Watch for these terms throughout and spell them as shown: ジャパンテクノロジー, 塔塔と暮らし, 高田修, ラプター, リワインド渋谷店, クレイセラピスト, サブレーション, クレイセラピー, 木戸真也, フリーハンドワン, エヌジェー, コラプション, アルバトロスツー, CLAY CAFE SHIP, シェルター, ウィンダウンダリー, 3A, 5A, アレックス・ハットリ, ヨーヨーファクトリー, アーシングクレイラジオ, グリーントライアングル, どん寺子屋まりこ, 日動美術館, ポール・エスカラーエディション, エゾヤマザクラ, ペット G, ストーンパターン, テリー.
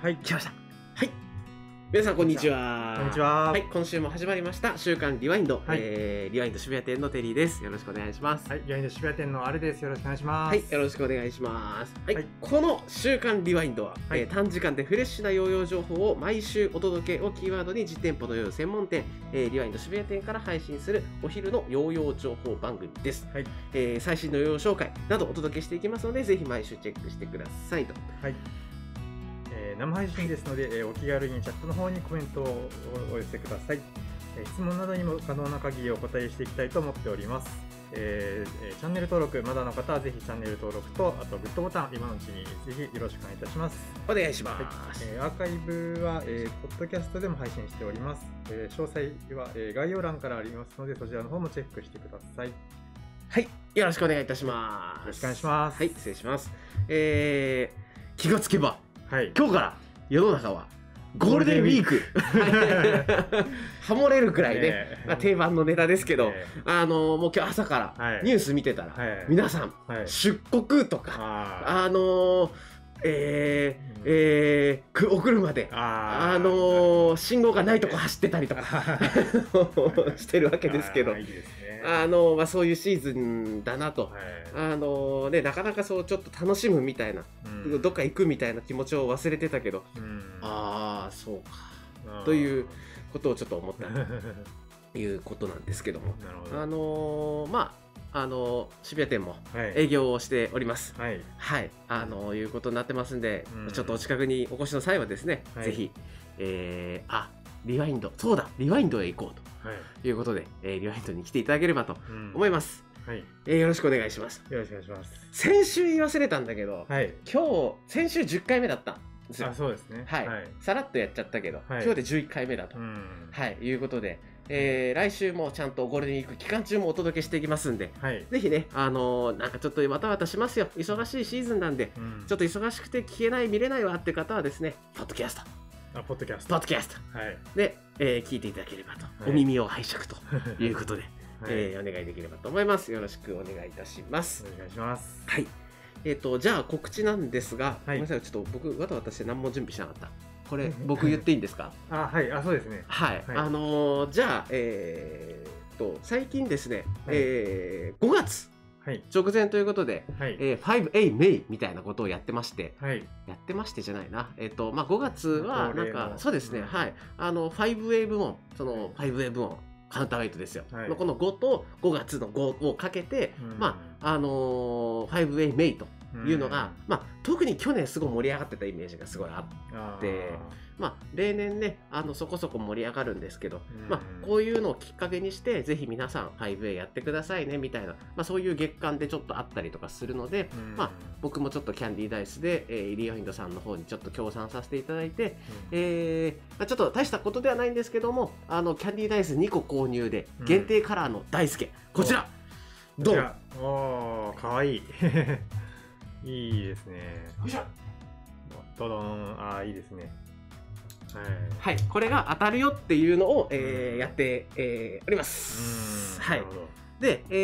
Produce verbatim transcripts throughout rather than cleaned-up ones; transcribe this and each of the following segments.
はい、来ました。はい、皆さんこんにちは。こんにちは。はい、今週も始まりました週刊リワインド。はい、えー、リワインド渋谷店のテリーです。よろしくお願いします。はい、リワインド渋谷店のあれです。よろしくお願いします。はい、よろしくお願いします。はい、はい、この週刊リワインドは、はい、えー、短時間でフレッシュなヨーヨー情報を毎週お届けをキーワードに実店舗のヨーヨー専門店、えー、リワインド渋谷店から配信するお昼のヨーヨー情報番組です。はい、えー、最新のヨーヨー紹介などお届けしていきますので、ぜひ毎週チェックしてくださいと。はい。生配信ですので、えー、お気軽にチャットの方にコメントをお寄せください、えー、質問などにも可能な限りお答えしていきたいと思っております、えー、チャンネル登録まだの方はぜひチャンネル登録とあとグッドボタン今のうちにぜひよろしくお願いいたします。お願いします、はい、えー、アーカイブは、えー、ポッドキャストでも配信しております、えー、詳細は、えー、概要欄からありますのでそちらの方もチェックしてください。はい、よろしくお願いいたします。よろしくお願いします。はい、失礼します、えー、気がつけばはい、今日から世の中はゴールデンウィークハモれるくらいね、ね、まあ、定番のネタですけど、ね、あのもう今日朝からニュース見てたら、はい、皆さん、はい、出国とか、あ、あのー、えー、えー、くお車であ、あのー、信号がないとこ走ってたりとかしてるわけですけど、あのまあ、そういうシーズンだなと、はい、あのね、なかなかそうちょっと楽しむみたいな、うん、どっか行くみたいな気持ちを忘れてたけど、うん、ああそうかということをちょっと思ったということなんですけども、なるほど、あのー、まああのー、渋谷店も営業をしております。はい、はい、あのー、いうことになってますんで、うん、ちょっとお近くにお越しの際はですね、はい、ぜひ、えー、あリワインド、そうだ、リワインドへ行こうと。はい、いうことで、えー、リワインドに来ていただければと思います。うん、はい、えー、よろしくお願いします。よろしくお願いします。先週言い忘れたんだけど、はい、今日先週じゅっかいめだったんですよ。あ、そうですね。はい。はい、さらっとやっちゃったけど、はい、今日でじゅういっかいめだと、うん、はい、いうことで、えー、来週もちゃんとゴールデンウィーク期間中もお届けしていきますんで、はい、ぜひね、あのー、なんかちょっとわたわたしますよ。忙しいシーズンなんで、うん、ちょっと忙しくて聞けない見れないわって方はですね、ポッドキャスト。ポッドキャスト、ポッドキャスト、はい、で、えー、聞いていただければと、はい、お耳を拝借ということで、はい、えー、お願いできればと思います。よろしくお願いいたします。お願いします。はい。えっ、ー、とじゃあ告知なんですが、はい、ごめんなさい、ちょっと僕わたわたして何も準備しなかった。これ僕言っていいんですか？あ、はい、あ、そうですね。はい。はい、あのー、じゃあ、えー、っと最近ですね、はい、えー、ごがつ。はい、直前ということで、はい、えー、ファイブエー メイみたいなことをやってまして、はい、やってましてじゃないな、えーとまあ、ごがつはなんかそうですね、うん、はい、あの ファイブエー 部門、その ファイブエー 部門カウンターウェイトですよ、はい、このごとごがつのごをかけて、うん、まああのー、ファイブエー メイというのが、うん、まあ、特に去年すごい盛り上がってたイメージがすごいあって、あ、まあ、例年ね、あのそこそこ盛り上がるんですけど、うん、まあ、こういうのをきっかけにしてぜひ皆さん ファイブエー やってくださいねみたいな、まあ、そういう月間でちょっとあったりとかするので、うん、まあ、僕もちょっとキャンディーダイスで、えー、リワインドさんの方にちょっと協賛させていただいて、うん、えーまあ、ちょっと大したことではないんですけども、あのキャンディーダイスにこ購入で限定カラーのダイスケ、うん、こちらどう、おー、かわいいいいですね。ドドン、あ、いいですね。はい、はい、これが当たるよっていうのを、えーうん、やって、えー、おります。はい。で、え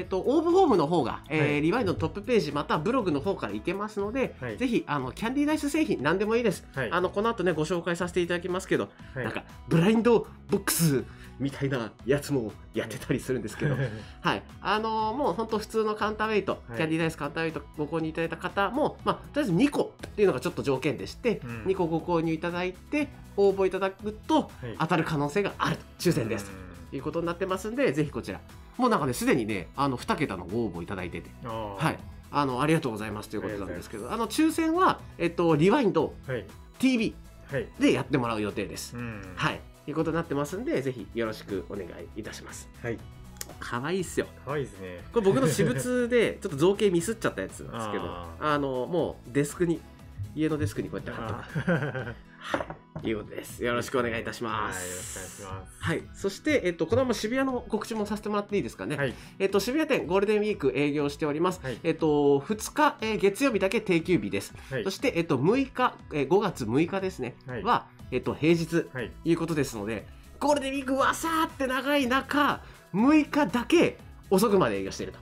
ーと、応募フォームの方が、えーはい、リワインドのトップページまたブログの方から行けますので、はい、ぜひあのキャンディーダイス製品何でもいいです、はい、あのこの後ねご紹介させていただきますけど、はい、なんかブラインドボックスみたいなやつもやってたりするんですけど、はい、はい、あのー、もう本当普通のカウンターウェイト、はい、キャンディーダイスカウンターウェイトご購入いただいた方も、まあ、とりあえずにこっていうのがちょっと条件でして、うん、にこご購入いただいて応募いただくと当たる可能性があると、抽選です、うん、いうことになってますんで、ぜひこちらもうなんかねすでにね、あのにけたのご応募いただいてて、はい、あのありがとうございますということなんですけど、あの抽選はえっとリワインド ティーブイ でやってもらう予定です、はい、はい、いうことになってますんで、ぜひよろしくお願いいたします。はい、可愛いっすよ。可愛いですね。これ僕の私物でちょっと造形ミスっちゃったやつなんですけど、あ, あのもうデスクに家のデスクにこうやって貼っとく。はい、いうことです。よろしくお願いいたします。はい、そして、えっと、このまま渋谷の告知もさせてもらっていいですかね。はい、えっと、渋谷店ゴールデンウィーク営業しております。はい、えっと、ふつか、えー、月曜日だけ定休日です。はい、そして、えっと、むいか、えー、ごがつむいかですね。はい、は、えっと、平日、はい、いうことですので、ゴールデンウィークわさーって長い中、むいかだけ遅くまで営業していると。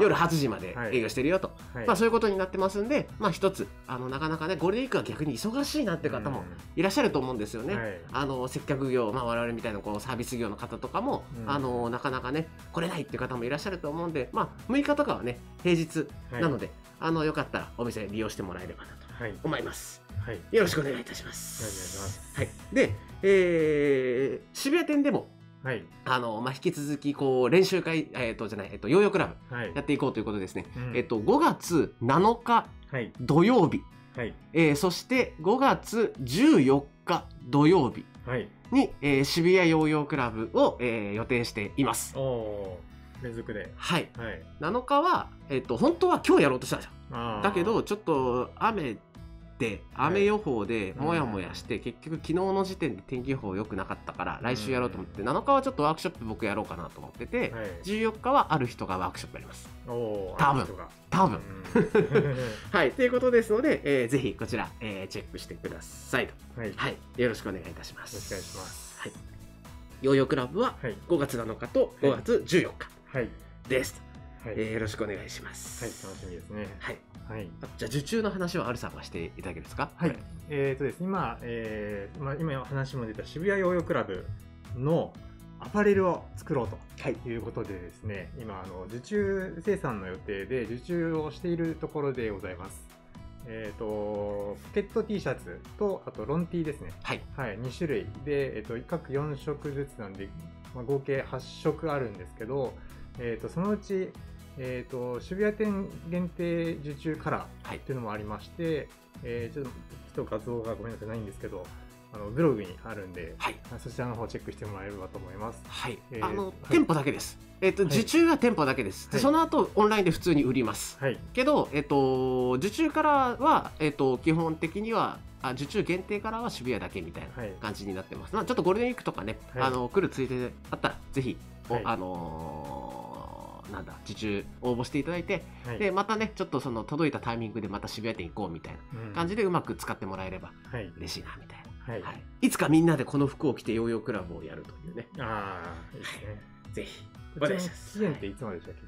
夜はちじまで営業してるよと、はい、まあそういうことになってますんで、まあ一つあのなかなかねゴールデンウィークは逆に忙しいなって方もいらっしゃると思うんですよね、はい、あの接客業、まあ、我々みたいなこうサービス業の方とかも、うん、あのなかなかね来れないっていう方もいらっしゃると思うんで、まあむいかとかはね平日なので、はい、あのよかったらお店利用してもらえればなと思います、はいはい、よろしくお願いいたします。はい、で、えー、渋谷店でもはい、あのまあ、引き続きこう練習会、えーとじゃない、えーと、ヨーヨークラブやっていこうということですね、はいうん、えーとごがつなのか土曜日、はいえー、そしてごがつじゅうよっか土曜日に、はいえー、渋谷ヨーヨークラブを、えー、予定しています。おー、連続で、はいはい、なのかは、えーと、本当は今日やろうとしたじゃん。だけどちょっと雨で雨予報でもやもやして、はい、結局昨日の時点で天気予報良くなかったから来週やろうと思って、うん、なのかはちょっとワークショップ僕やろうかなと思ってて、はい、じゅうよっかはある人がワークショップやります多分多分、うん、はいということですので、えー、ぜひこちら、えー、チェックしてくださいと、はいはい、よろしくお願いいたします。よろしくお願いします、はい、ヨーヨークラブはごがつなのかとごがつじゅうよっかです、はいはいえー、よろしくお願いします、はい、楽しみですね、はいはい、じゃあ受注の話はアルさんがしていただけるんですか。はい、えーとですね、今、えーまあ、今話も出た渋谷ヨーヨークラブのアパレルを作ろうということでですね、はい、今あの受注生産の予定で受注をしているところでございます。えーとポケット T シャツとあとロン T ですね。はい、はい、にしゅるいで、えーと各よんしょくずつなんで、まあ、合計はっしょくあるんですけど、えーとそのうちえー、と渋谷店限定受注カラーっていうのもありまして、はいえー、ちょっと画像がごめんなさいないんですけどあのブログにあるんで、はい、そちらの方チェックしてもらえればと思います、はいえー、あのはい、店舗だけです、えーとはい、受注は店舗だけです、はい、でその後オンラインで普通に売ります、はい、けど、えー、と受注カラーは、えー、と基本的には受注限定からは渋谷だけみたいな感じになってます、はい、ちょっとゴールデンウィークとかね、はい、あの来るついであったらぜひ、はい、あのーなんだ受注応募していただいて、はい、でまたねちょっとその届いたタイミングでまた渋谷店行こうみたいな感じでうまく使ってもらえれば嬉しいなみたいな、はいはいはい、いつかみんなでこの服を着てヨーヨークラブをやるというねああいいですね、はい、ぜひお願いします。期限っていつまででしたっけ。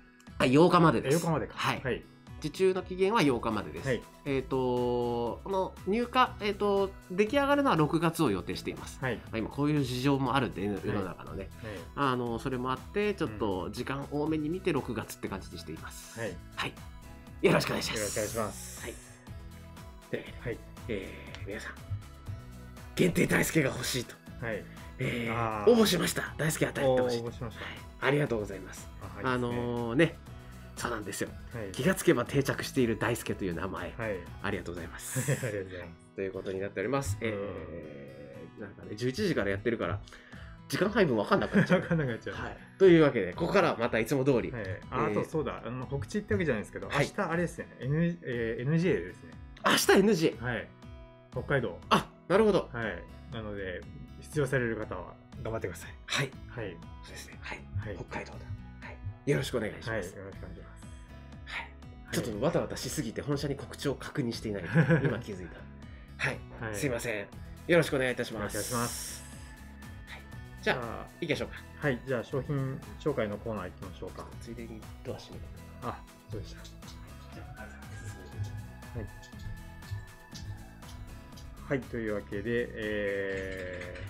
あようかまでです。ようかまでかはい、はい、受注の期限はようかまでです、はい、えっ、ー、とこの入荷、えー、と出来上がるのはろくがつを予定しています、はい、今こういう事情もあるんで世の中のね、はいはい、あのそれもあってちょっと時間多めに見てろくがつって感じにしています、はいはい、よろしくお願いします。よろしくお願いします、はいではいえー、皆さん限定大輔が欲しいと、はいえー、応募しました。大輔当たってほしい、はい、ありがとうございます。あ、はい、あのー、ねそうなんですよ、はい、気がつけば定着している大輔という名前、はい、ありがとうございますということになっております、えーなんかね、じゅういちじからやってるから時間配分分かんなくなっちゃうというわけでここからまたいつも通り、はいえー、あとそうだあの告知ってわけじゃないですけど、はい、明日あれですね、N えー、エヌジーエー ですね。明日 エヌジーエー、はい、北海道あなるほど、はい、なので出場される方は頑張ってください。はい、はいそうですねはいはい、北海道だよろしくお願いします。はい、よろしくお願いします。はい、ちょっとわたわたしすぎて本社に告知を確認していない今気づいたはい、はい、すいませんよろしくお願いいたします。よろしくお願いします、はい、じゃあいきましょうか。はいじゃあ商品紹介のコーナーいきましょうか。ついでにドア閉めてあそうでしたはい、はい、というわけで、えー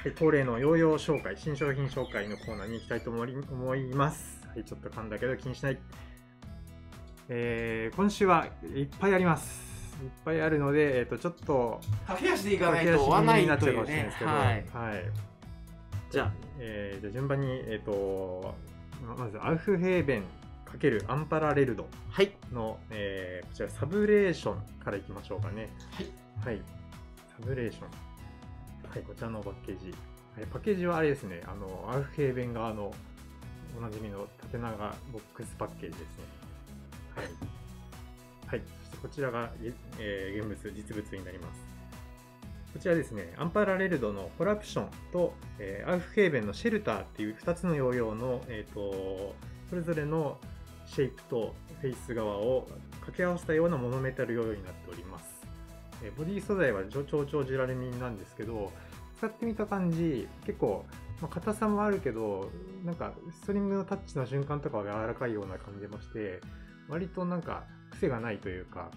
はい、恒例のヨーヨー紹介、新商品紹介のコーナーに行きたいと思います。はい、ちょっと噛んだけど気にしない。えー、今週はいっぱいあります。いっぱいあるので、えー、とちょっと駆け足でいかないと終わないというね。じゃあ、えー、じゃあ順番に、えー、とまずアウフヘーベン×アンパラレルドの、はいえー、こちらサブレーションからいきましょうかね。はい、はい、サブレーションはい、こちらのパッケージ、はい、パッケージはあれですねあのアウフヘーベン側のおなじみの縦長ボックスパッケージですね。はい、はい、そしてこちらが、えー、現物実物になります。こちらですねアンパラレルドのコラプションと、えー、アウフヘーベンのシェルターっていうふたつのヨーヨーの、えー、とそれぞれのシェイプとフェイス側を掛け合わせたようなモノメタルヨーヨーになっております。ボディ素材は超々ジュラルミンなんですけど、使ってみた感じ、結構、まあ、硬さもあるけど、なんかストリングのタッチの瞬間とかは柔らかいような感じもして、割となんか癖がないというか、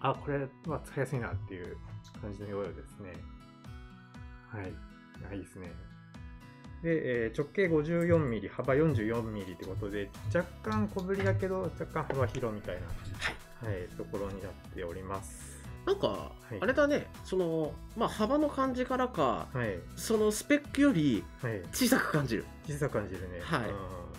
あ、これは使いやすいなっていう感じのようですね。はい、いいですね。で、えー、直径 ごじゅうよんミリ、幅 よんじゅうよんミリ ってことで、若干小ぶりだけど若干幅広みたいな、はいはい、ところになっております。なんかあれだね、はい、そのまあ幅の感じからか、はい、そのスペックより小さく感じる、はい、小さく感じるね、はい、うん、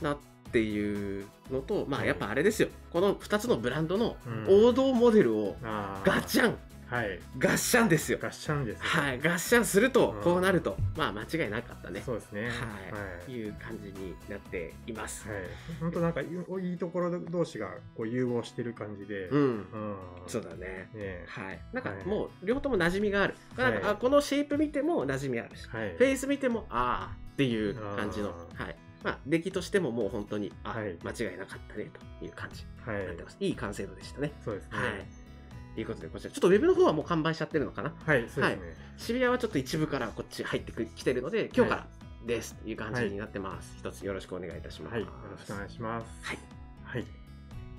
なっていうのと、まあやっぱあれですよ、はい、このふたつのブランドの王道モデルをガチャン、うん、はい、ガッシャンですよ。ガッシャンですよ。はい、ガッシャンするとこうなると、うん、まあ間違いなかったね。そうですね。はい、いう感じになっています。はい、本当なんかいいところ同士がこう融合してる感じで、うん、うん、そうだね。ね、はい、なんかもう両方とも馴染みがある。はい、なんかあ、このシェイプ見ても馴染みあるし、はい、フェイス見てもああっていう感じの、はい。まあ、出来としてももう本当にあ、はい、間違いなかったねという感じになってます。はい、いい完成度でしたね。そうですね。はい、いうことで、こちらちょっとウェブの方はもう完売しちゃってるのかな。はい、そうですね。はい、渋谷はちょっと一部からこっち入ってきてるので、今日からですという感じになってます。一つよろしくお願いいたします。はい、よろしくお願いします。はい、はい、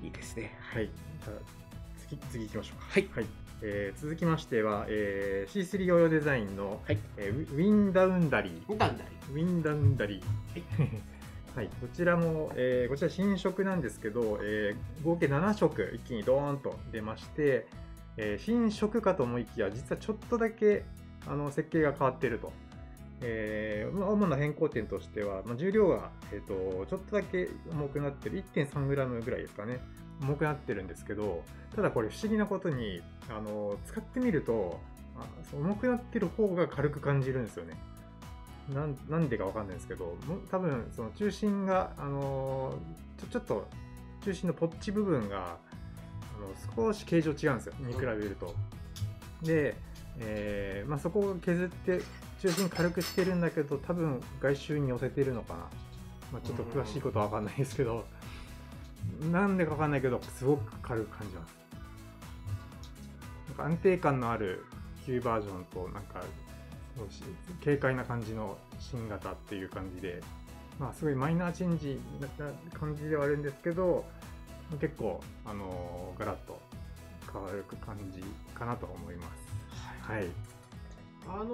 いいですね。はい、次、次行きましょうか。はい、はい、えー、続きましては、えー、シースリー 用デザインの、はい、えー、ウィンダウンダリー。ウィンダウンダリー。ウィンダウンダリー。はい。はい、こちらも、えー、こちら新色なんですけど、えー、合計ななしょく一気にドーンと出まして、えー、新色かと思いきや、実はちょっとだけあの設計が変わっていると、えー、主な変更点としては、まあ、重量が、えー、とちょっとだけ重くなってる いってんさんグラム ぐらいですかね、重くなってるんですけど、ただこれ不思議なことに、あの使ってみると重くなってる方が軽く感じるんですよね。なん、なんでかわかんないですけど、多分その中心が、あのー、ちょ、ちょっと中心のポッチ部分があの少し形状違うんですよ、に比べると。で、えーまあ、そこを削って中心軽くしてるんだけど、多分外周に寄せてるのかな、まあ、ちょっと詳しいことはわかんないですけど、なんでかわかんないけどすごく軽く感じます。なんか安定感のある旧バージョンと、なんか軽快な感じの新型っていう感じで、まあ、すごいマイナーチェンジな感じではあるんですけど、結構、あのー、ガラッと変わる感じかなと思います。はい、はい、あの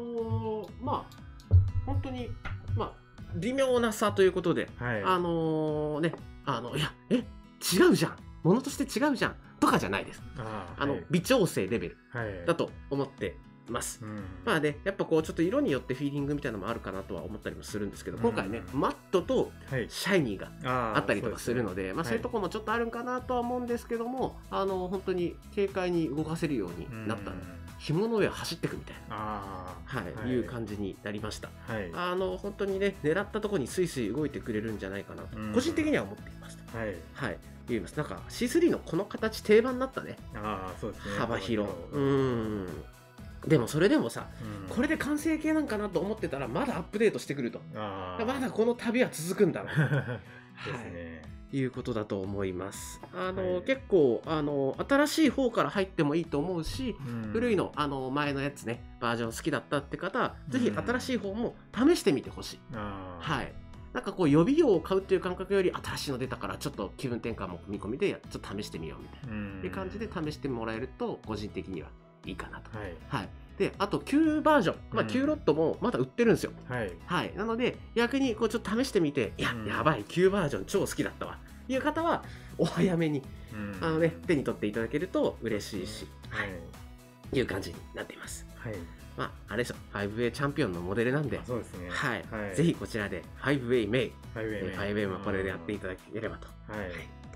ー、まあ本当に、まあ、微妙な差ということで、はい、あのー、ね、あのいやえ違うじゃん、ものとして違うじゃんとかじゃないです。あー、あの、はい、微調整レベルだと思ってます。うん、まあね、やっぱこうちょっと色によってフィーリングみたいなのもあるかなとは思ったりもするんですけど、今回ね、うん、マットとシャイニーがあったりとかするので、はい、あー、そうですね。まあそういうところもちょっとあるんかなとは思うんですけども、はい、あの本当に軽快に動かせるようになった、うん、紐の上を走っていくみたいな、はい、はい、いう感じになりました。はい、あの本当にね、狙ったところにスイスイ動いてくれるんじゃないかなと、うん、個人的には思っています。はい、はい、言います。なんか シースリー のこの形定番になったね。あー、そうですね。幅広。うん、でもそれでもさ、うん、これで完成形なんかなと思ってたら、まだアップデートしてくると、まだこの旅は続くんだろうということだと思います。あの、はい、結構あの新しい方から入ってもいいと思うし、うん、古いの、あの前のやつね、バージョン好きだったって方、ぜひ新しい方も試してみてほしい。はい、なんかこう予備用を買うっていう感覚より、新しいの出たからちょっと気分転換も見込みでちょっと試してみようみたいな、うん、いう感じで試してもらえると、個人的にはいいかなと。はい、はい、であと旧バージョン、まあ、旧ロットもまだ売ってるんですよ。うん、はい、はい、なので逆にこうちょっと試してみて、いや、うん、やばい、旧バージョン超好きだったわいう方はお早めに、うん、あのね、手に取っていただけると嬉しいし、うん、はい、はい、いう感じになっています。はい、まああれでしょ、 ファイブエー チャンピオンのモデルなんで、そうですね、はい、はい、ぜひこちらで ファイブエー メイ、 ファイブエー もこれでやっていただければと、はい、はい、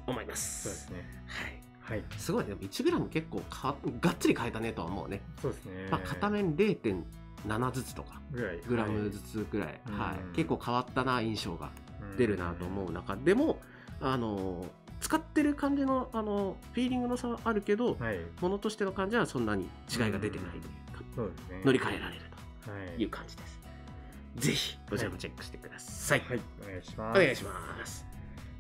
思います。そうですね。はい、はい、すごいね、でも いちグラム 結構かがっつり変えたねとは思うね。そうですね、まあ、片面 れいてんなな ずつとかグラムずつぐらい、はい、はい、結構変わったな、印象が出るなと思う中でも、あの使ってる感じの、あのフィーリングの差はあるけど、はい、ものとしての感じはそんなに違いが出てないというか、そうですね、乗り換えられるという感じです。はい、ぜひこちらもチェックしてください。はい、お願いします。お願いします。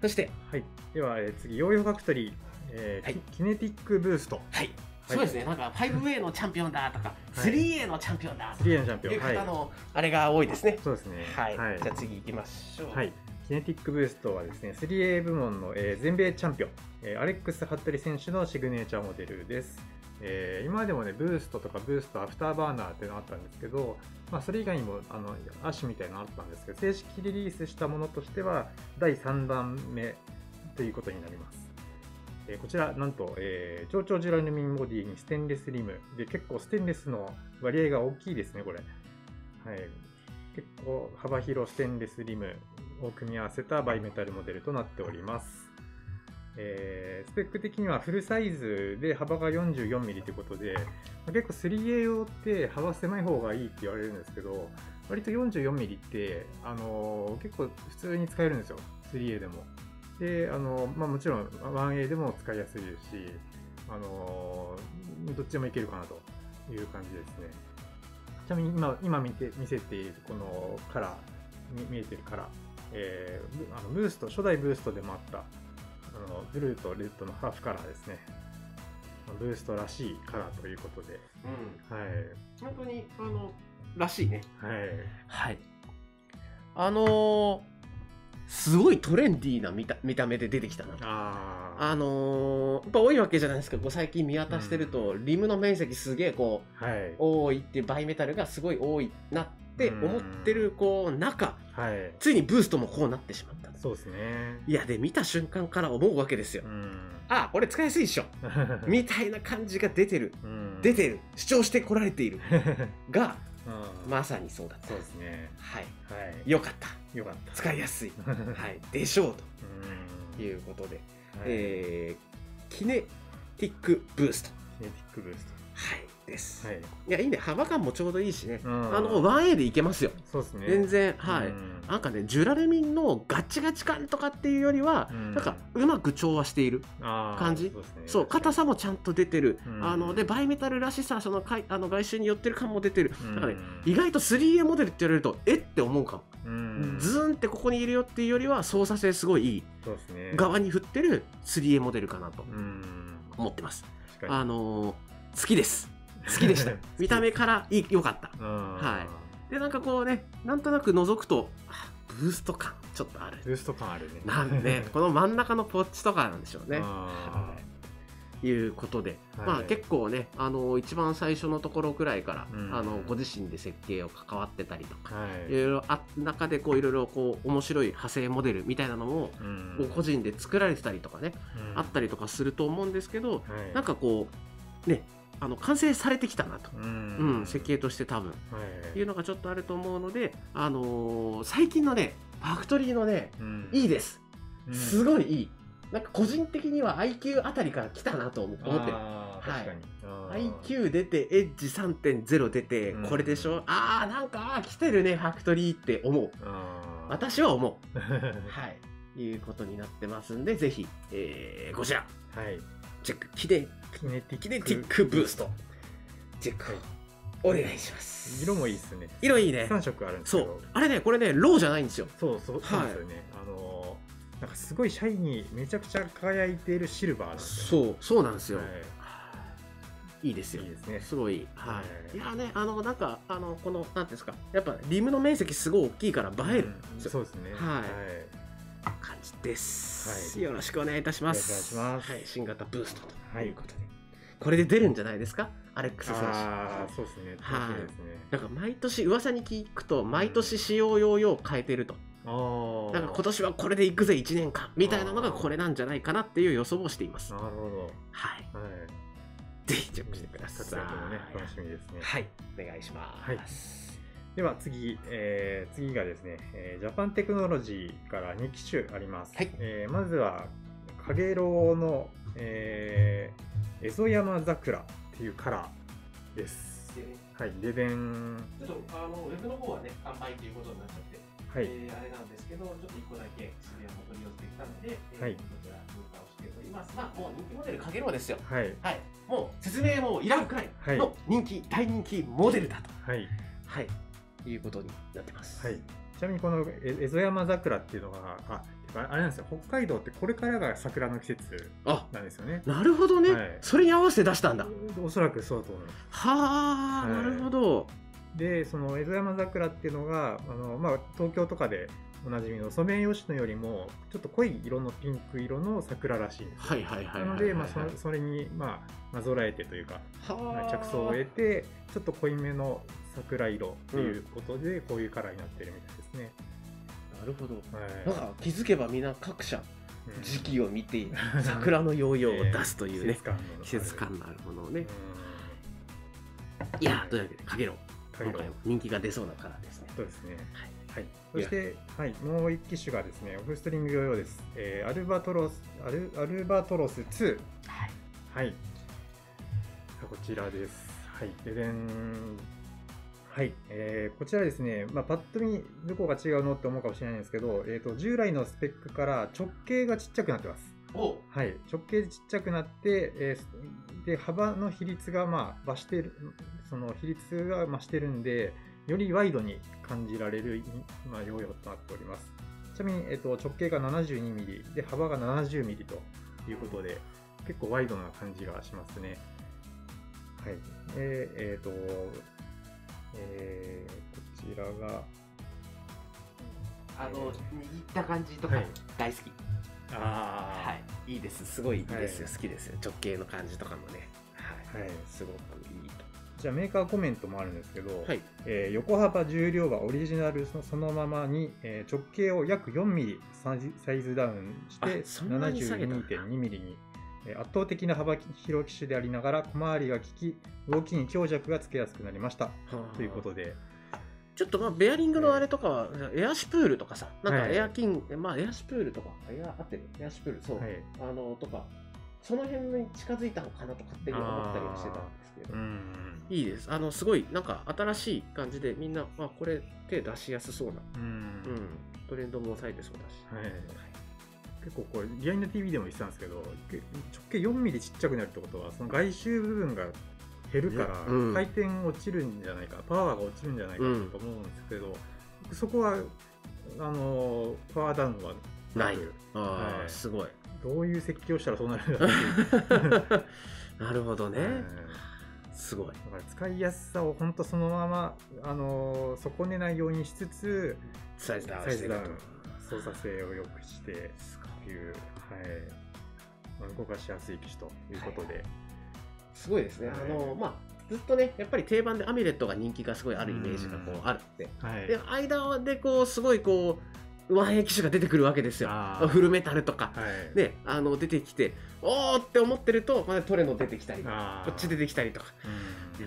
そして、はい、では、えー、次ヨーヨーファクトリー。えーはい、キネティックブースト、はい、そうですね、なんか ファイブエー のチャンピオンだとか スリーエー のチャンピオンだとかいう方のあれが多いですね。そうですね。はい、じゃあ次行きましょう。はい、キネティックブーストはですね スリーエー 部門の全米チャンピオンアレックス・ハットリ選手のシグネチャーモデルです。えー、今までもねブーストとかブーストアフターバーナーっていうのがあったんですけど、まあ、それ以外にもあのアシュみたいなのあったんですけど、正式リリースしたものとしてはだいさんだんめということになります。えー、こちらなんと、えー、超長ジュラルミンボディにステンレスリムで、結構ステンレスの割合が大きいですねこれ。はい、結構幅広ステンレスリムを組み合わせたバイメタルモデルとなっております。えー、スペック的にはフルサイズで幅が よんじゅうよんミリ ということで、結構 スリーエー 用って幅狭い方がいいって言われるんですけど、割と よんじゅうよんミリ って、あのー、結構普通に使えるんですよ スリーエー でも。で、あのーまあ、もちろん ワンエー でも使いやすいですし、あのー、どっちでもいけるかなという感じですね。ちなみに 今, 今 見, て見せているこのカラー、見えてるカラー、えー、あのブースト、初代ブーストでもあったあのブルーとレッドのハーフカラーですね。ブーストらしいカラーということで、うん、はい、本当にあのらしいね。はい、はい、あのー、すごいトレンディーな見た、見た目で出てきたな。ああのー、やっぱ多いわけじゃないですか。こう最近見渡してると、うん、リムの面積すげえこう、はい、多いっていうバイメタルがすごい多いなって思ってるこう中、はい、ついにブーストもこうなってしまった。そうですね。いやで見た瞬間から思うわけですよ。うん、あ、これ使いやすいっしょみたいな感じが出てる、うん、出てる主張してこられているが、うん、まさにそうだった。そうですね。はい、はい、よかったよかった使いやすい、はい、でしょうということで、はい、えー、キネティックブーストキネティックブーストはいです。はい、いやいいね、幅感もちょうどいいしね、うん、あの ワンエー でいけますよ。そうですね、全然、はい、うん、なんかねジュラルミンのガチガチ感とかっていうよりは、うん、なんかうまく調和している感じ、そうですね、そう硬さもちゃんと出てる、うん、あのでバイメタルらしさ、そのかいあの外周に寄ってる感も出てる、うん、なんかね意外と スリーエー モデルって言われるとえって思うかも、うん、ズーンってここにいるよっていうよりは操作性すごいいい、そうですね、側に振ってる スリーエー モデルかなと思ってます。うん、あのー、好きです。好きでした見た目からいい良かった。はい、でなんかこうねなんとなく覗くとブースト感ちょっとあるブースト感あるねなんでこの真ん中のポッチとかなんでしょうね。はい、いうことで、はい、まあ結構ねあの一番最初のところくらいから、うん、あのご自身で設計を関わってたりとか、はい、いろいろあ中でこういろいろこう面白い派生モデルみたいなのも、うん、個人で作られてたりとかね、うん、あったりとかすると思うんですけど、はい、なんかこうねあの完成されてきたなと、うん、うん、設計として多分、はい、いうのがちょっとあると思うので、あのー、最近のねファクトリーのね、うん、いいです、うん、すごいいい、なんか個人的には アイキュー あたりから来たなと思ってる。アイキュー 出てエッジ さんてんゼロ 出て、うん、これでしょ、あーなんかあー来てるねファクトリーって思う、私は思うはいいうことになってますんで、ぜひ、えー、こちら、はい、チェックキネキネティックブーストチェックお願いします。色もいいですね。色いいね。さんしょくあるんですけど、そうあれねこれねローじゃないんですよ。そうそうそうですよね。あのなんかすごいシャイにめちゃくちゃ輝いているシルバーなんですよ。そうそうなんですよ。いいですよ。いいですね。すごい。はい。いやねあのなんかあのこのなんですかやっぱリムの面積すごい大きいから映える。そうですね。はい。感じです、はい、よろしくお願いいたします。はい、新型ブーストということで、はい、これで出るんじゃないですかアレックス選手。ああそうですね。はい、なんか毎年噂に聞くと毎年使用用用を変えてると、うん、なんか今年はこれでいくぜいちねんかんみたいなのがこれなんじゃないかなっていう予想をしています。なるほど。はい、はい、ぜひチェックしてください。楽しみですね。はい、お願いします。はい、では 次,、えー、次がですね、えー、ジャパンテクノロジーからにきしゅあります。はい、えー、まずはかげろうの、えー、エゾヤマザクラっていうカラーです。えー、はい、ででん。ちょっとあのウェブの方はね完売ということになっちゃって、はい、えー、あれなんですけど、ちょっといっこだけ渋谷も取り寄せてきたので、はい、えー、こちら入荷をしております。まあもう人気モデルかげろうですよ。はい、はい、もう説明もいらんくらいの人気、はい、大人気モデルだと。はい、はいいうことになってます。はい、ちなみにこのエゾヤマザクラっていうのが、あ、あれなんですよ、北海道ってこれからが桜の季節なんですよね。なるほどね、はい、それに合わせて出したんだ。おそらくそうだと思います。はあ、はい、なるほど。でその蝦夷山桜っていうのがあの、まあ、東京とかでおなじみのソメイヨシノよりもちょっと濃い色のピンク色の桜らしいんです。なので、まあ、そ, それに、まあ、なぞらえてというか着想を得てちょっと濃いめの桜色ということで、うん、こういうカラーになってるみたいですね。なるほど、はい、なんか気づけばみんな各社時期を見て桜のヨーヨーを出すというね、季節感のあるものをね。いやー、というわけでかげろう、今回も人気が出そうなカラーですね。そうですね、はい。そして、はい、もういち機種がですね、オフストリングヨーヨーです、えー、アルバトロスアルアルバトロスツー、はい、はい、こちらです。はい、ででん、はい、えー、こちらですね、まあ、パッと見どこが違うのって思うかもしれないんですけど、えー、と従来のスペックから直径がちっちゃくなってます。お、はい、直径ちっちゃくなって、えー、で幅の比率がまあ増してる、その比率が増してるんでよりワイドに感じられる、まあ、ヨーヨーとなっております。ちなみに、えー、と直径が ななじゅうにミリ で幅が ななじゅうミリ ということで結構ワイドな感じがしますね。はい、えー、えー、とえー、こちらがあの、握った感じとか大好き。ああ、はい、いいです、すごいいいですよ、はい、好きですよ、直径の感じとかもね、はい、はい、すごくいいと。じゃあメーカーコメントもあるんですけど、はい、えー、横幅重量はオリジナルそのままに、えー、直径を約 よんミリ サイズ、サイズダウンして ななじゅうにてんにミリ に。圧倒的な幅広機種でありながら小回りが利き、動きに強弱がつけやすくなりました、はあ、ということで。ちょっとまあベアリングのあれとかは、えー、エアシプールとかさ、なんかエアキング、はい、まあエアシプールとか、エア合ってる、エアシプール、そう、はい、あのとか、その辺に近づいたのかなと勝手に思ったりはしてたんですけど、いいです、あのすごいなんか新しい感じでみんな、まあ、これ手出しやすそうな、うん、うん、トレンドも抑えてそうだし。はい、結構これリアリの ティーブイ でも言ってたんですけど、直径 よんミリ ちっちゃくなるってことはその外周部分が減るから回転落ちるんじゃないか、パワーが落ちるんじゃないかと思うんですけど、うん、そこはあのパワーダウンはない。あ、はい、すごい、どういう設計をしたらそうなるんだっていうなるほどね、うん、すごい。だから使いやすさを本当そのままあの損ねないようにしつつサイズダウン、サイズダウン、操作性を良くしていう、はい、動かしやすい機種ということで、はい、すごいですね、はい、あのまあ、ずっとねやっぱり定番でアミュレットが人気がすごいあるイメージがこうあるって、はい、で間でこうすごいこうワンエー 機種が出てくるわけですよ、フルメタルとか、はい、であの出てきておーって思ってるとまだトレノ出てきたりこっち出てきたりとか、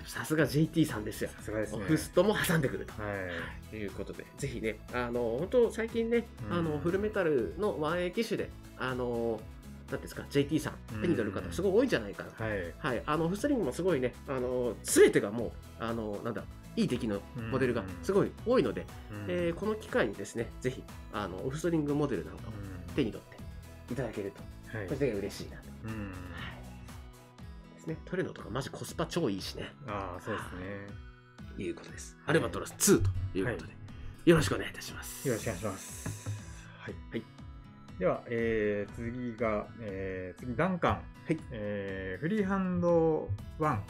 さすが ジェイティー さんですよ、オフストも挟んでくると、はい、ということで、ぜひね、あの本当最近ね、うん、あのフルメタルの ワンエー 機種であのなんですか ジェイティー さん手に取る方すごい多いんじゃないかな、オフストリングもすごいね、あの全てがもうあのなんだいい出来のモデルがすごい多いので、うん、えー、この機会にですねぜひあのオフストリングモデルなんかも手に取っていただけると、はい、これで嬉しいなと。うん、はいね、トレノとかマジコスパ超いいしね。ああ、そうですね。ということです。アルバトロスツーということで、はい、よろしくお願いいたします。よろしくお願いします。はい。はい、では、えー、次が、えー、次、ダンカン。はい、えー、フリーハンドワン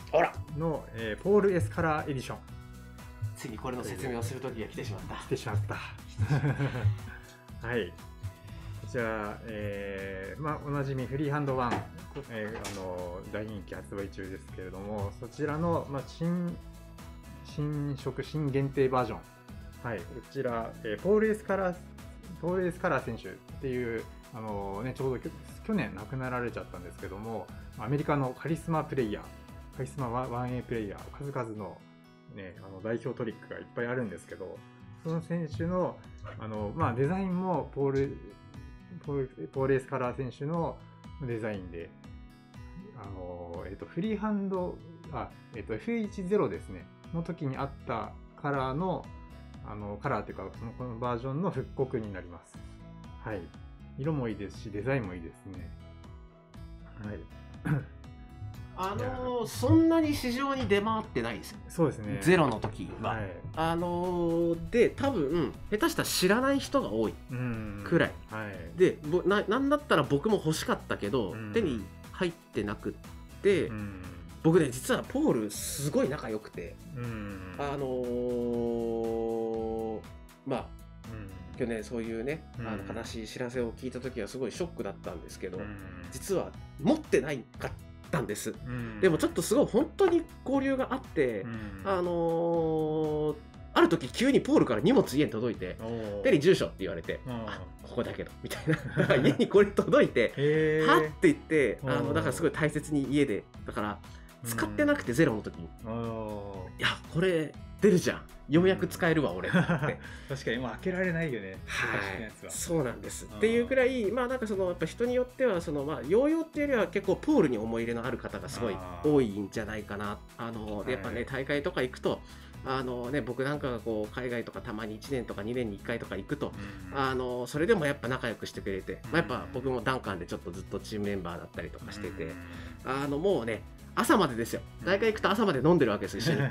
の、えー、ポール・エスカラーエディション。ついにこれの説明をするときが来てしまった。来てしまった。はい。こちら、えーまあ、おなじみフリーハンドワン、えー、あの大人気発売中ですけれども、そちらの、まあ、新, 新色新限定バージョン、はい、こちら、えー、ポール・エスカラー、ポール・エスカラー選手っていうあの、ね、ちょうど去年亡くなられちゃったんですけども、アメリカのカリスマプレイヤー、カリスマ ワンエー プレイヤー、数々の、ね、あの代表トリックがいっぱいあるんですけど、その選手 の, あの、まあ、デザインもポールポール・エスカラー選手のデザインで、あの、えっと、フリーハンド、あ、えっと、エフじゅう ですね、の時にあったカラーの、あの、カラーというか、このバージョンの復刻になります。はい。色もいいですし、デザインもいいですね。はい。あのー、そんなに市場に出回ってないですよ。そうですね。ゼロの時は、はい、あのー、で多分下手したら知らない人が多いくらい、うん、はい、でななんだったら僕も欲しかったけど、うん、手に入ってなくって、うん、僕ね実はポールすごい仲良くて、うん、あのー、まあ、うん、去年そういうね、うん、あの悲しい知らせを聞いた時はすごいショックだったんですけど、うん、実は持ってないかったたんです、うん、でもちょっとすごい本当に交流があって、うん、あのー、ある時急にポールから荷物家に届いて手に住所って言われて、あ、ここだけどみたいな家にこれ届いてはって言って、あのだからすごい大切に家でだから使ってなくて、ゼロの時に、うん、いやこれ出るじゃん、ようやく使えるわ、うん、俺って確かにもう開けられないよね、はい、そうなんですっていうくらい、まあなんかそのやっぱ人によってはその、まあ、ヨーヨーっていうよりは結構ポールに思い入れのある方がすごい多いんじゃないかな。あのやっぱね、大会とか行くとあの、ね、僕なんかがこう海外とかたまにいちねんとかにねんにいっかいとか行くと、うん、あのそれでもやっぱ仲良くしてくれて、まあ、やっぱ僕もダンカンでちょっとずっとチームメンバーだったりとかしてて、うん、あのもうね朝までですよ、大会行くと朝まで飲んでるわけです、一緒には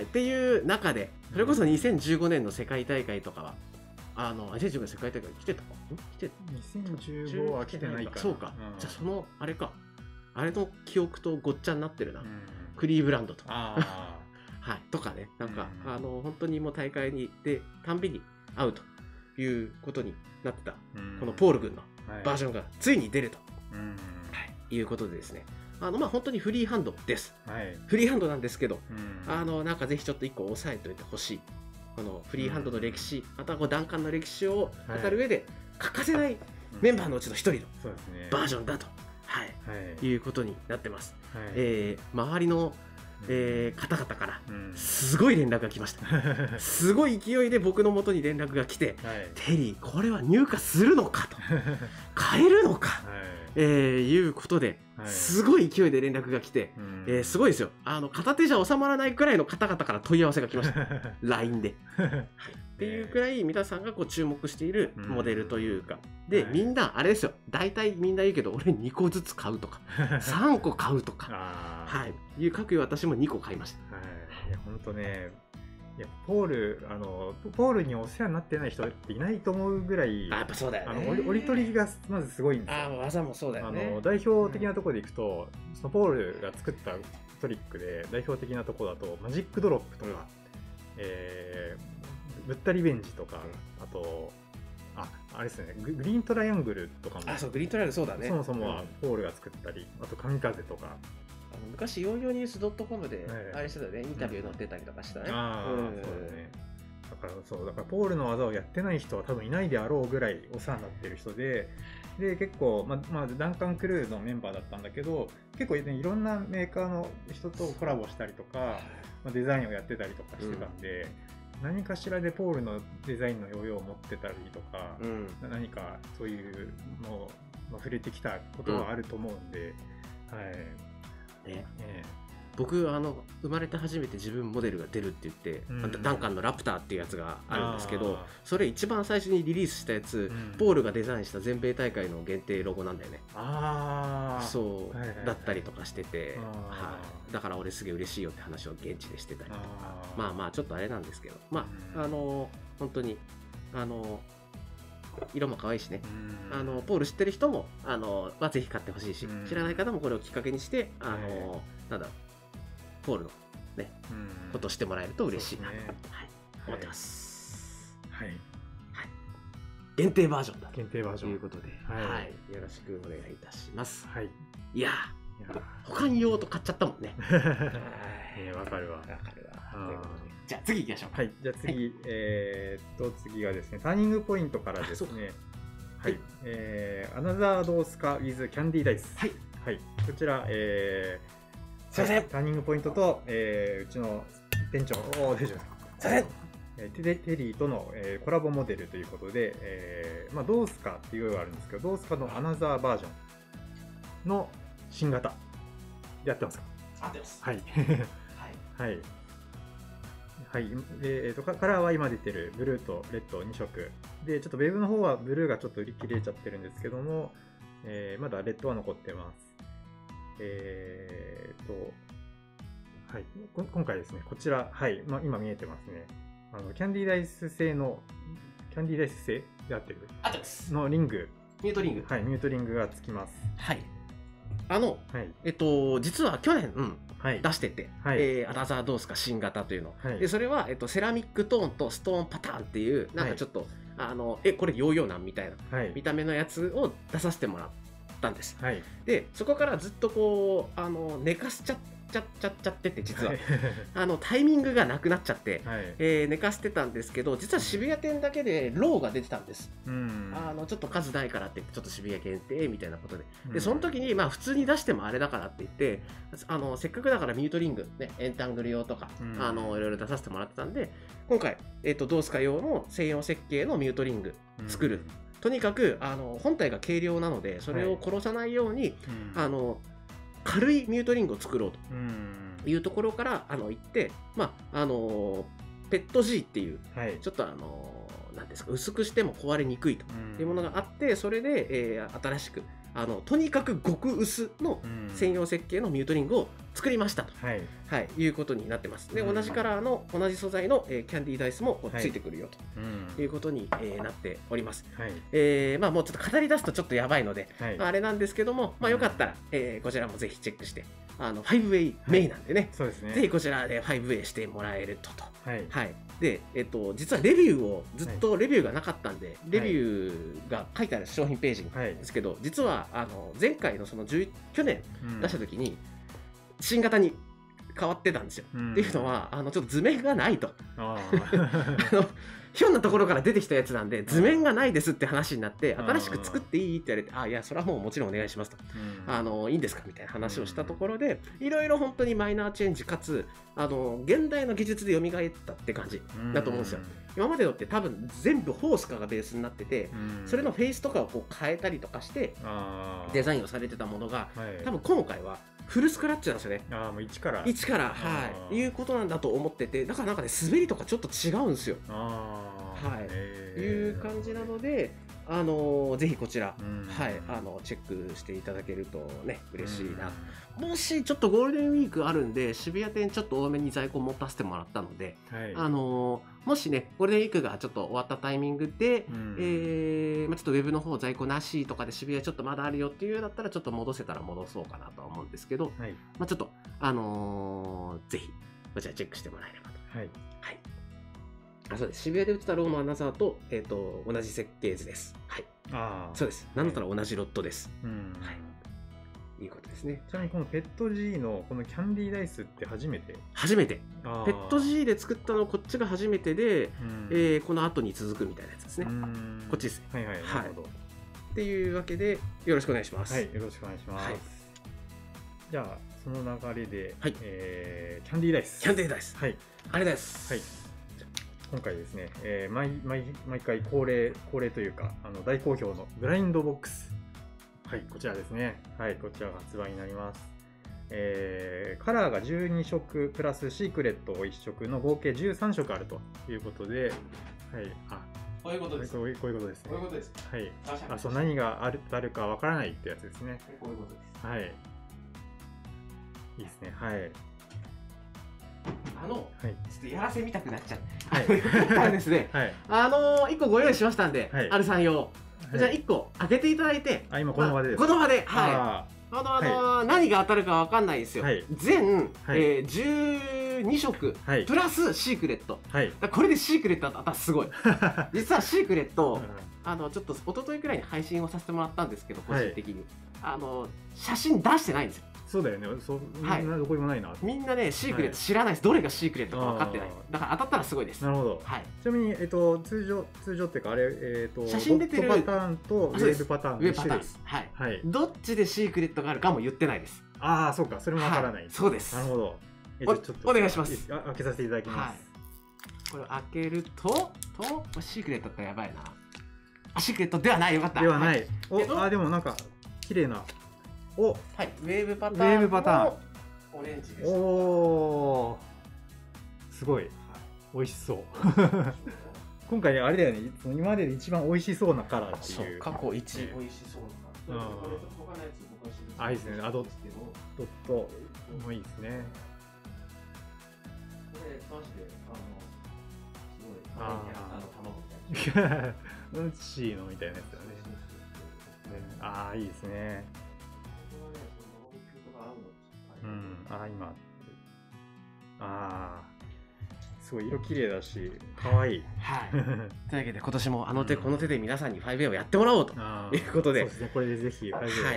い、っていう中でそれこそにせんじゅうごねんの世界大会とかは、あのにせんじゅうごねん世界大会来てたか来てにせんじゅうごは来てないか、そうか、うん、じゃあそのあれか、あれの記憶とごっちゃになってるな、うん、クリーブランドとか、あはい、とかね、なんか、うん、あの本当にもう大会に行ってたんびに会うということになった、うん、このポール軍のバージョンがついに出ると、うん、はい、いうことでですね、あのまあ本当にフリーハンドです、はい、フリーハンドなんですけど、うん、あのなんかぜひちょっといっこ押さえておいてほしい、このフリーハンドの歴史、またこうダンカンの歴史を語る上で欠かせないメンバーのうちのひとりのバージョンだと、はいはい、いうことになってます、はい、えー、周りの、えー、方々からすごい連絡が来ました、うん、すごい勢いで僕の元に連絡が来て、はい、テリーこれは入荷するのかと買えるのか、はい、えー、いうことで、すごい勢いで連絡が来て、はい、えー、すごいですよ、あの片手じゃ収まらないくらいの方々から問い合わせが来ましたライン で、はい、っていうくらい皆さんがこう注目しているモデルというか、うん、で、はい、みんなあれですよ、大体みんな言うけど俺にこずつ買うとかさんこ買うとかはい、いう各位私もにこ買いました。はい、いや本当ね、いやポールあのポールにお世話になってない人っていないと思うぐらい、あ、やっぱそうだよね、あの折り取りがまずすごいんですよ。あ、技もそうだよね。あの代表的なところでいくと、うん、そのポールが作ったトリックで代表的なところだとマジックドロップとか、うん、えー、ぶったリベンジとか、うん、あとああれですね、グリーントライアングルとかも、あ、そう、グリーントライアングル、そうだね、そもそもはポールが作ったり、あと神風とか。昔ヨーヨーニュース .com であれしてたね、はい、インタビュー載ってたりとかしたね。だからそう、だからポールの技をやってない人は多分いないであろうぐらいお世話になってる人で、で結構、ままあ、ダンカンクルーのメンバーだったんだけど、結構、ね、いろんなメーカーの人とコラボしたりとか、まあ、デザインをやってたりとかしてたんで、うん、何かしらでポールのデザインのヨーヨーを持ってたりとか、うん、何かそういうのを、まあ、触れてきたことはあると思うんで、うん、はい、ね、えー、僕あの生まれて初めて自分モデルが出るって言って、うん、ダンカンのラプターっていうやつがあるんですけど、それ一番最初にリリースしたやつ、うん、ポールがデザインした全米大会の限定ロゴなんだよね。あ、そう、はいはいはい、だったりとかしてて、はい、だから俺すげえ嬉しいよって話を現地でしてたりとか、あ、まあまあちょっとあれなんですけど、まああの本当にあの色も可愛いしね、あのポール知ってる人もあのはぜひ買ってほしいし、知らない方もこれをきっかけにしてあのなんだポールの、ね、ことをしてもらえると嬉しいなと、ね、はい、思ってます、はいはいはい、限定バージョンだ限定バージョンということで、はいはい、よろしくお願いいたします、はい、いや他に用と買っちゃったもんね。わかるわ。わかるわ。じゃあ次行きましょう。はい。じゃあ次、はい、えー、っと次がですね、ターニングポイントからですね。はい。えー、アナザードースカ with キャンディーダイス。はい。はい。こちら、えー、すいません。ターニングポイントと、えー、うちの店長、おお、店長ですか。すいません。テリーとのコラボモデルということで、えー、まあドースカっていうのがあるんですけど、ドースカのアナザーバージョンの新型やってますか？合ってます。はいはいはい、で、えーと、カラーは今出てるブルーとレッドに色で、ちょっとウェブの方はブルーがちょっと売り切れちゃってるんですけども、えー、まだレッドは残ってます。えー、っと、はい、今回ですね、こちら、はい、まあ、今見えてますね。あのキャンディーライス製の、キャンディーライス製で合ってる？合ってます。のリング。ミュートリング。はい、ミュートリングがつきます。はい。あの、はい、えっと、実は去年、うんはい、出してて、はいえー、アナザードースか新型というの、はい、でそれは、えっと、セラミックトーンとストーンパターンっていうなんかちょっと、はい、あのえこれヨーヨーなんみたいな、はい、見た目のやつを出させてもらったんです、はい、でそこからずっとこうあの寝かせちゃちゃっちゃっちゃってて実は、はい、あのタイミングがなくなっちゃって、はいえー、寝かせてたんですけど、実は渋谷店だけでローが出てたんです、うん、あのちょっと数ないからってちょっと渋谷限定みたいなことで、うん、でその時にまあ普通に出してもあれだからって言って、あのせっかくだからミュートリング、ね、エンタングル用とか、うん、あのいろいろ出させてもらってたんで、今回、えー、とドースカ用の西洋設計のミュートリング作る、うん、とにかくあの本体が軽量なのでそれを殺さないように、はいうん、あの軽いミュートリングを作ろうというところからあの行って、まああのペット G っていう、はい、ちょっとあのなんですか薄くしても壊れにくいというものがあって、それで、えー、新しくあのとにかく極薄の専用設計のミュートリングを作りましたと、はいはい、いうことになってます。で同じカラーの同じ素材の、えー、キャンディーダイスもついてくるよということに、えー、なっております、はいえーまあ、もうちょっと語り出すとちょっとやばいので、はいまあ、あれなんですけども、まあ、よかったら、えー、こちらもぜひチェックして、あの ファイブエー メインなんでね、はい、そうですね、ぜひこちらで ファイブエー してもらえるとと、はいはいでえっと、実はレビューをずっとレビューがなかったんで、はい、レビューが書いてある商品ページですけど、はい、実はあの前回のその去年出した時に新型に変わってたんですよ、うん、っていうのはあのちょっと図面がないとああのひょんなところから出てきたやつなんで図面がないですって話になって、新しく作っていいって言われて、ああいやそれはもうもちろんお願いしますと、うん、あのいいんですかみたいな話をしたところで、いろいろ本当にマイナーチェンジかつあの現代の技術で蘇ったって感じだと思うんですよ、うん、今までのって多分全部ホースカがベースになってて、うん、それのフェイスとかをこう変えたりとかしてデザインをされてたものが、はい、多分今回はフルスクラッチなんですよね。ああもう一から一からはいいうことなんだと思ってて、だからなんかね滑りとかちょっと違うんですよ。ああはいいう感じなので、あのー、ぜひこちら、うん、はいあのチェックしていただけるとね嬉しいな、うん。もしちょっとゴールデンウィークあるんで渋谷店ちょっと多めに在庫持たせてもらったので、はい、あのー、もしねゴールデンウィークがちょっと終わったタイミングで、うんえーまあ、ちょっとウェブの方在庫なしとかで渋谷ちょっとまだあるよっていうだったらちょっと戻せたら戻そうかなとは思うんですけど、はいまあ、ちょっとあのー、ぜひこちらチェックしてもらえればと。はい。はいあそうです渋谷で売ってたローのアナザー と,、えー、と同じ設計図です。はい、あそうです。なんだったら同じロットです。うんはい、いうことですね。ちなみにこのペット G のこのキャンディーダイスって初めて初めて。ペット G で作ったのこっちが初めてで、えー、この後に続くみたいなやつですね。うんこっちですね。はいはい、はい、なるほど。っていうわけでよろしくお願いします。はいよろしくお願いします。はい、じゃあその流れで、はいえー、キャンディーダイス。キャンディーダイス。はいあれです。はい。今回ですね、えー、毎, 毎, 毎回恒例恒例というかあの大好評のブラインドボックス、はいこちらですね、はいこちらが発売になります、えー、カラーがじゅうに色プラスシークレットいち色の合計じゅうさん色あるということで、はいあこういうことですこういうことですねこういうことですはいあそう何がある、あるかわからないってやつですねこういうことですはいいいですねはいあの、はい、ちょっとやらせみたくなっちゃった、はい、ですね、はい、あのー、いっこご用意しましたんで、はい、あるさん用、はい、じゃあいっこ開けていただいて、はい、あ今この場でですこの場で、はいああのあのーはい、何が当たるかわかんないですよ、はい、全、はいえー、じゅうに色、はい、プラスシークレット、はい、だこれでシークレット当たったらすごい実はシークレットあのちょっと一昨日くらいに配信をさせてもらったんですけど個人的に、はい、あの写真出してないんですよそうだよねそはい、みんなどこにもないなみんなねシークレット知らないです、はい、どれがシークレットか分かってないだから当たったらすごいですなるほど、はい、ちなみに、えー、と通常通常っていうかあれ、えー、と写真出てるパターンとウェーブパターンの種類はい、はい、どっちでシークレットがあるかも言ってないですああそうかそれも分からない、はい、そうですなるほど、えー、ちょっと お, お願いしますあ開けさせていただきます、はい、これを開けるととシークレットってやばいなあシークレットではないよかったではない、はい、お、えっと、あでもなんか綺麗なおはい、ウェーブパターンのオレンジです。おーすごい、はい、美味しそう今回あれだよね今までで一番美味しそうなカラーっていう過去一美味しそうなそれとこれと他のやつ僕は知る。あ、いいですね。アドットもいいですね。これマジであのすごいあの卵みたいな。うんちーのみたいなやつだね。ああいいですね。うん。ああ今。ああ。すごい色綺麗だし、可愛い。はい。というわけで今年もあの手この手で皆さんに ファイブエー をやってもらおうということで、そうですね。これでぜひ ファイブエー、は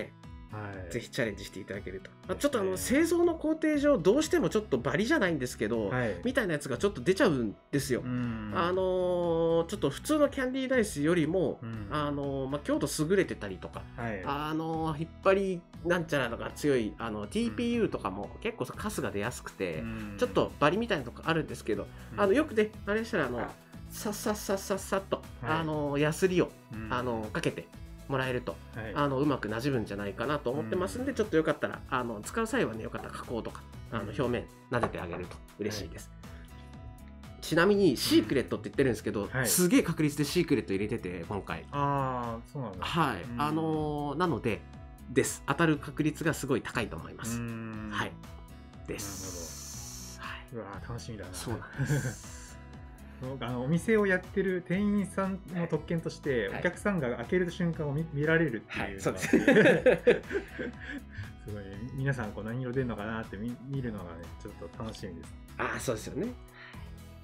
い、ぜひチャレンジしていただけると。ちょっとあの製造の工程上どうしてもちょっとバリじゃないんですけど、みたいなやつがちょっと出ちゃうんですよ。あのちょっと普通のキャンディーダイスよりもあのまあ強度優れてたりとか、あの引っ張りなんちゃらのが強いあの ティーピーユー とかも結構カスが出やすくて、うん、ちょっとバリみたいなとこあるんですけど、うん、あのよくねあれしたらあのさっさっさっさっさっと、はい、あのヤスリを、うん、あのかけてもらえると、はい、あのうまくなじむんじゃないかなと思ってますんで、うん、ちょっとよかったらあの使う際はねよかったら加工とかあの表面撫でてあげると嬉しいです。はい、ちなみにシークレットって言ってるんですけど、すげえ確率でシークレット入れてて今回。ああ、そうなんだ。はい、うん、あのなので。です当たる確率がすごい高いと思います。はい。です。うわ楽しみだな。そうなんです。あのお店をやってる店員さんの特権としてお客さんが開ける瞬間を見られるっていう。そうです。すごい皆さんこう何色出るのかなって見るのがねちょっと楽しみです。ああそうですよね。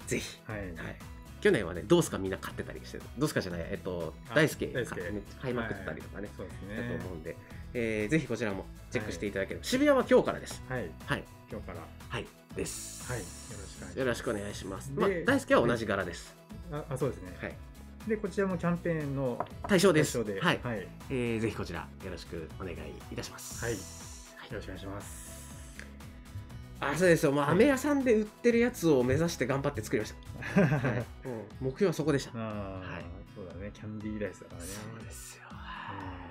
ぜひ。はいはい。去年はね、どうすかみんな買ってたりしてる、どうすかじゃない、えっと、大輔買いまくってたりとかね、だと思うんで、えー、ぜひこちらもチェックしていただければ、はい、渋谷は今日からです。はい。はい、今日から。はい。です。はい。よろしくお願いします。まあ、大輔は同じ柄です。あ、あ、そうですね。はい。で、こちらもキャンペーンの対象です。はい。はい、えー、ぜひこちら、よろしくお願いいたします。はい。よろしくお願いします。あ、そうですよ。まあ、飴屋さんで売ってるやつを目指して頑張って作りました。はい。目標はそこでした。はい。そうだね。キャンディーライスだからね。そうですよ。あ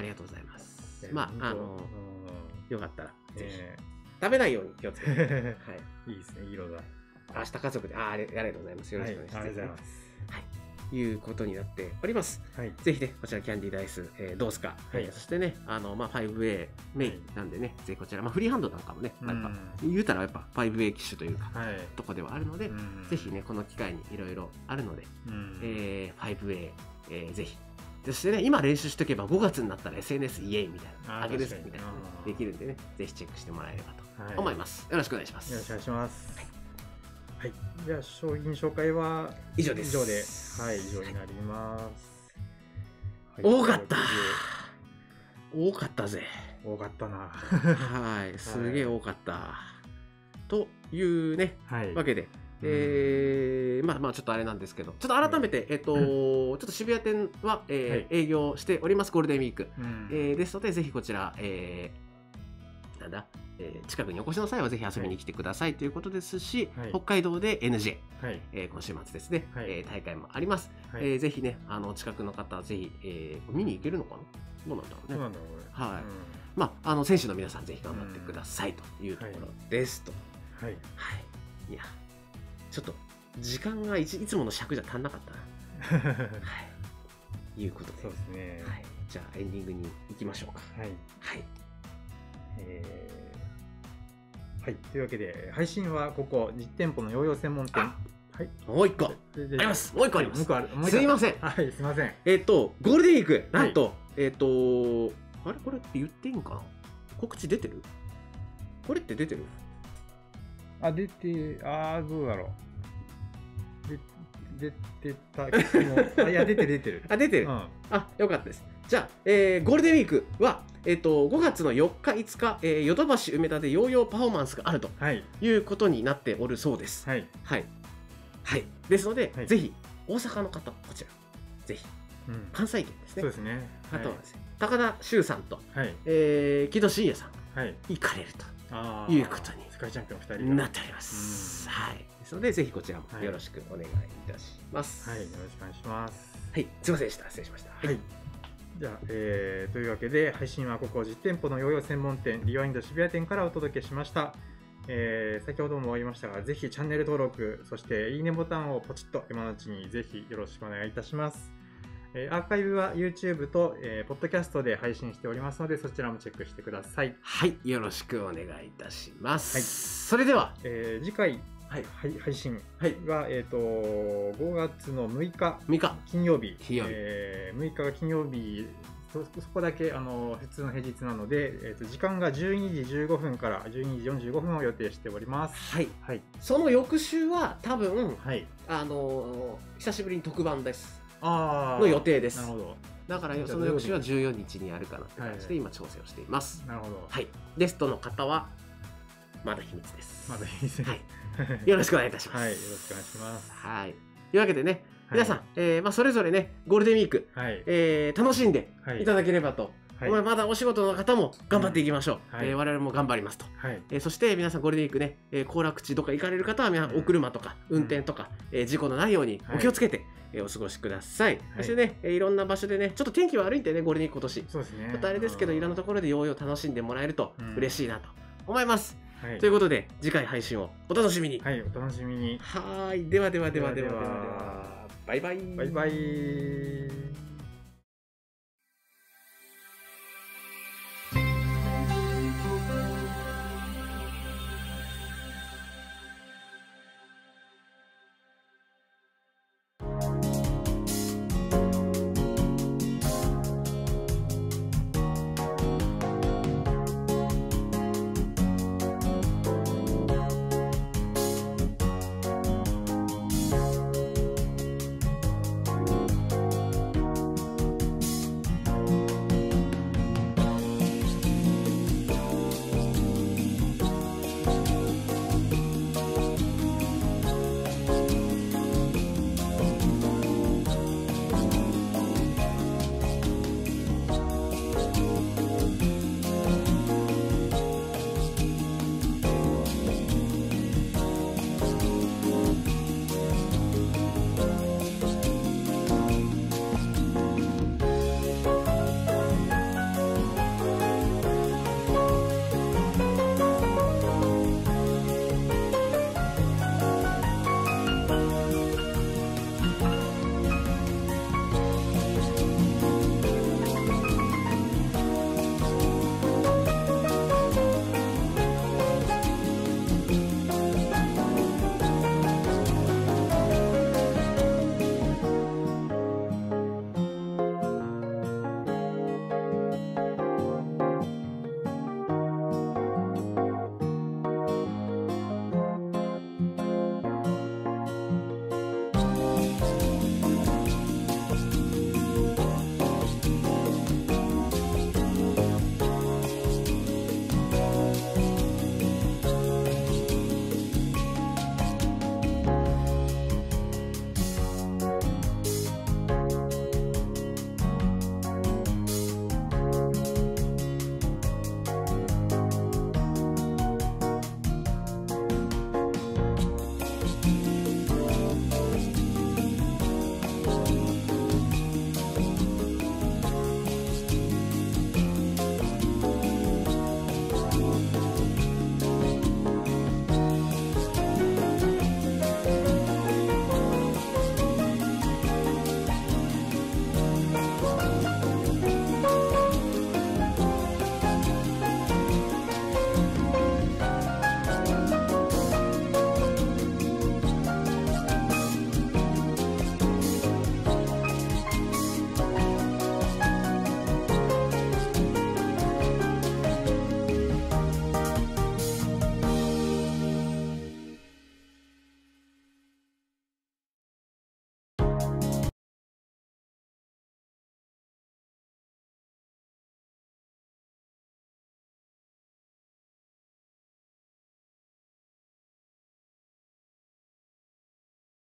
りがとうございます。まあ、あの、よかったら、ぜひ。食べないように気をつけて。はい。いいですね。色が。明日家族で、あ、ありがとうございます。よろしくお願いします。ありがとうございます。はい。いうことになっております。はい。ぜひね、こちらキャンディーライス、どうすか。はい。そしてね、あの、まあ、ファイブエー メインなんでね、ぜひこちら、まあ、フリーハンドなんかもね、やっぱ、言うたらやっぱ ファイブエー 機種というか、とこではあるので、ぜひね、この機会にいろいろあるので、ファイブエー、ぜひ。そしてね、今練習しておけばごがつになったら エスエヌエス イエイみたいな、あげるぜみたいな、できるんでね、ぜひチェックしてもらえればと思います。よろしくお願いします。よろしくお願いします。はい、じゃあ商品紹介は以上です。以上で、はい、以上になります。多かった。多かったぜ。多かったな。はい、すげえ多かった。というね、わけで、えー、まあまあちょっとあれなんですけど、ちょっと改めてえっとちょっと渋谷店は営業しておりますゴールデンウィーク。えですのでぜひこちら、なんだ。近くにお越しの際はぜひ遊びに来てくださいということですし、北海道で エヌジェー、今週末ですね、大会もあります。ぜひね、近くの方、ぜひ見に行けるのかな、どうなんだろうね。そうなんだろうね。はい。まあ、あの選手の皆さん、ぜひ頑張ってくださいというところですと。はい。いや、ちょっと時間がいつもの尺じゃ足んなかったな。はい。いうことで。そうですね。はい。じゃあ、エンディングに行きましょうか。はい。はい。えーはい、というわけで配信はここ実店舗のヨーヨー専門店、はい、もう一個ありますもう一個ありますすいませんはいすいませんえっとゴールデンウィークなんとえっとあれこれって言っていいんかな告知出てるこれって出てるあ出てあどうだろうで出てたけどいや出て出てるあ出てるあよかったですじゃあゴールデンウィークはえっとごがつのよっか、いつか、えー、ヨドバシ梅田でヨーヨーパフォーマンスがあるということになっておるそうです。はい、はいはい、ですので、はい、ぜひ大阪の方、こちら、ぜひ、うん、関西圏ですね、そうですねあとはですね、はい、高田修さんと、はいえー、木戸真也さん、はい、行かれるということに世界チャンピオンふたりなっております。はい、ですので、ぜひこちらもよろしくお願いいたします。はい、はい、よろしくお願いします。はい、すみませんでした、失礼しました。はい、はいじゃあえー、というわけで配信はここ実店舗のヨーヨー専門店リワインド渋谷店からお届けしました、えー、先ほども言いましたがぜひチャンネル登録そしていいねボタンをポチッと今のうちにぜひよろしくお願いいたします、アーカイブは YouTube と、えー、ポッドキャストで配信しておりますので、そちらもチェックしてください。はい、よろしくお願いいたします。はい、それでは、えー、次回、はい、配信は、はい、えーと、ごがつのむいか、むいか金曜日、金曜日、えー、むいかが金曜日。そ, そこだけあの普通の平日なので、えー、と時間がじゅうにじじゅうごふんからじゅうにじよんじゅうごふんを予定しております。はい。はい、その翌週は多分、はい、あの久しぶりに特番です。あの予定です。なるほど。だからその翌週はじゅうよっかにやるかなって感じで今調整をしています。はい、なるほど。はい。ゲストの方はまだ秘密です。まだ秘密です。はい。よろしくお願いいたします。はい。よろしくお願いします。はい。というわけでね。皆さん、はい、えーまあ、それぞれね、ゴールデンウィーク、はい、えー、楽しんでいただければと、はい、まだお仕事の方も頑張っていきましょう、はい、えー、我々も頑張りますと、はい、えー、そして皆さん、ゴールデンウィークね、えー、行楽地とか行かれる方は、皆さん、お車とか、運転とか、うん、えー、事故のないようにお気をつけて、はい、えー、お過ごしください、はい、そしてね、えー、いろんな場所でね、ちょっと天気は悪いんでね、ゴールデンウィーク、今年そうですね、ちょっとあれですけど、いろんなところで、ヨーヨー楽しんでもらえると嬉しいなと思います。うん、はい、ということで、次回配信をお楽しみに。はい、お楽しみに。はーい、ではではではではではでは。バイバイ。バイバイ。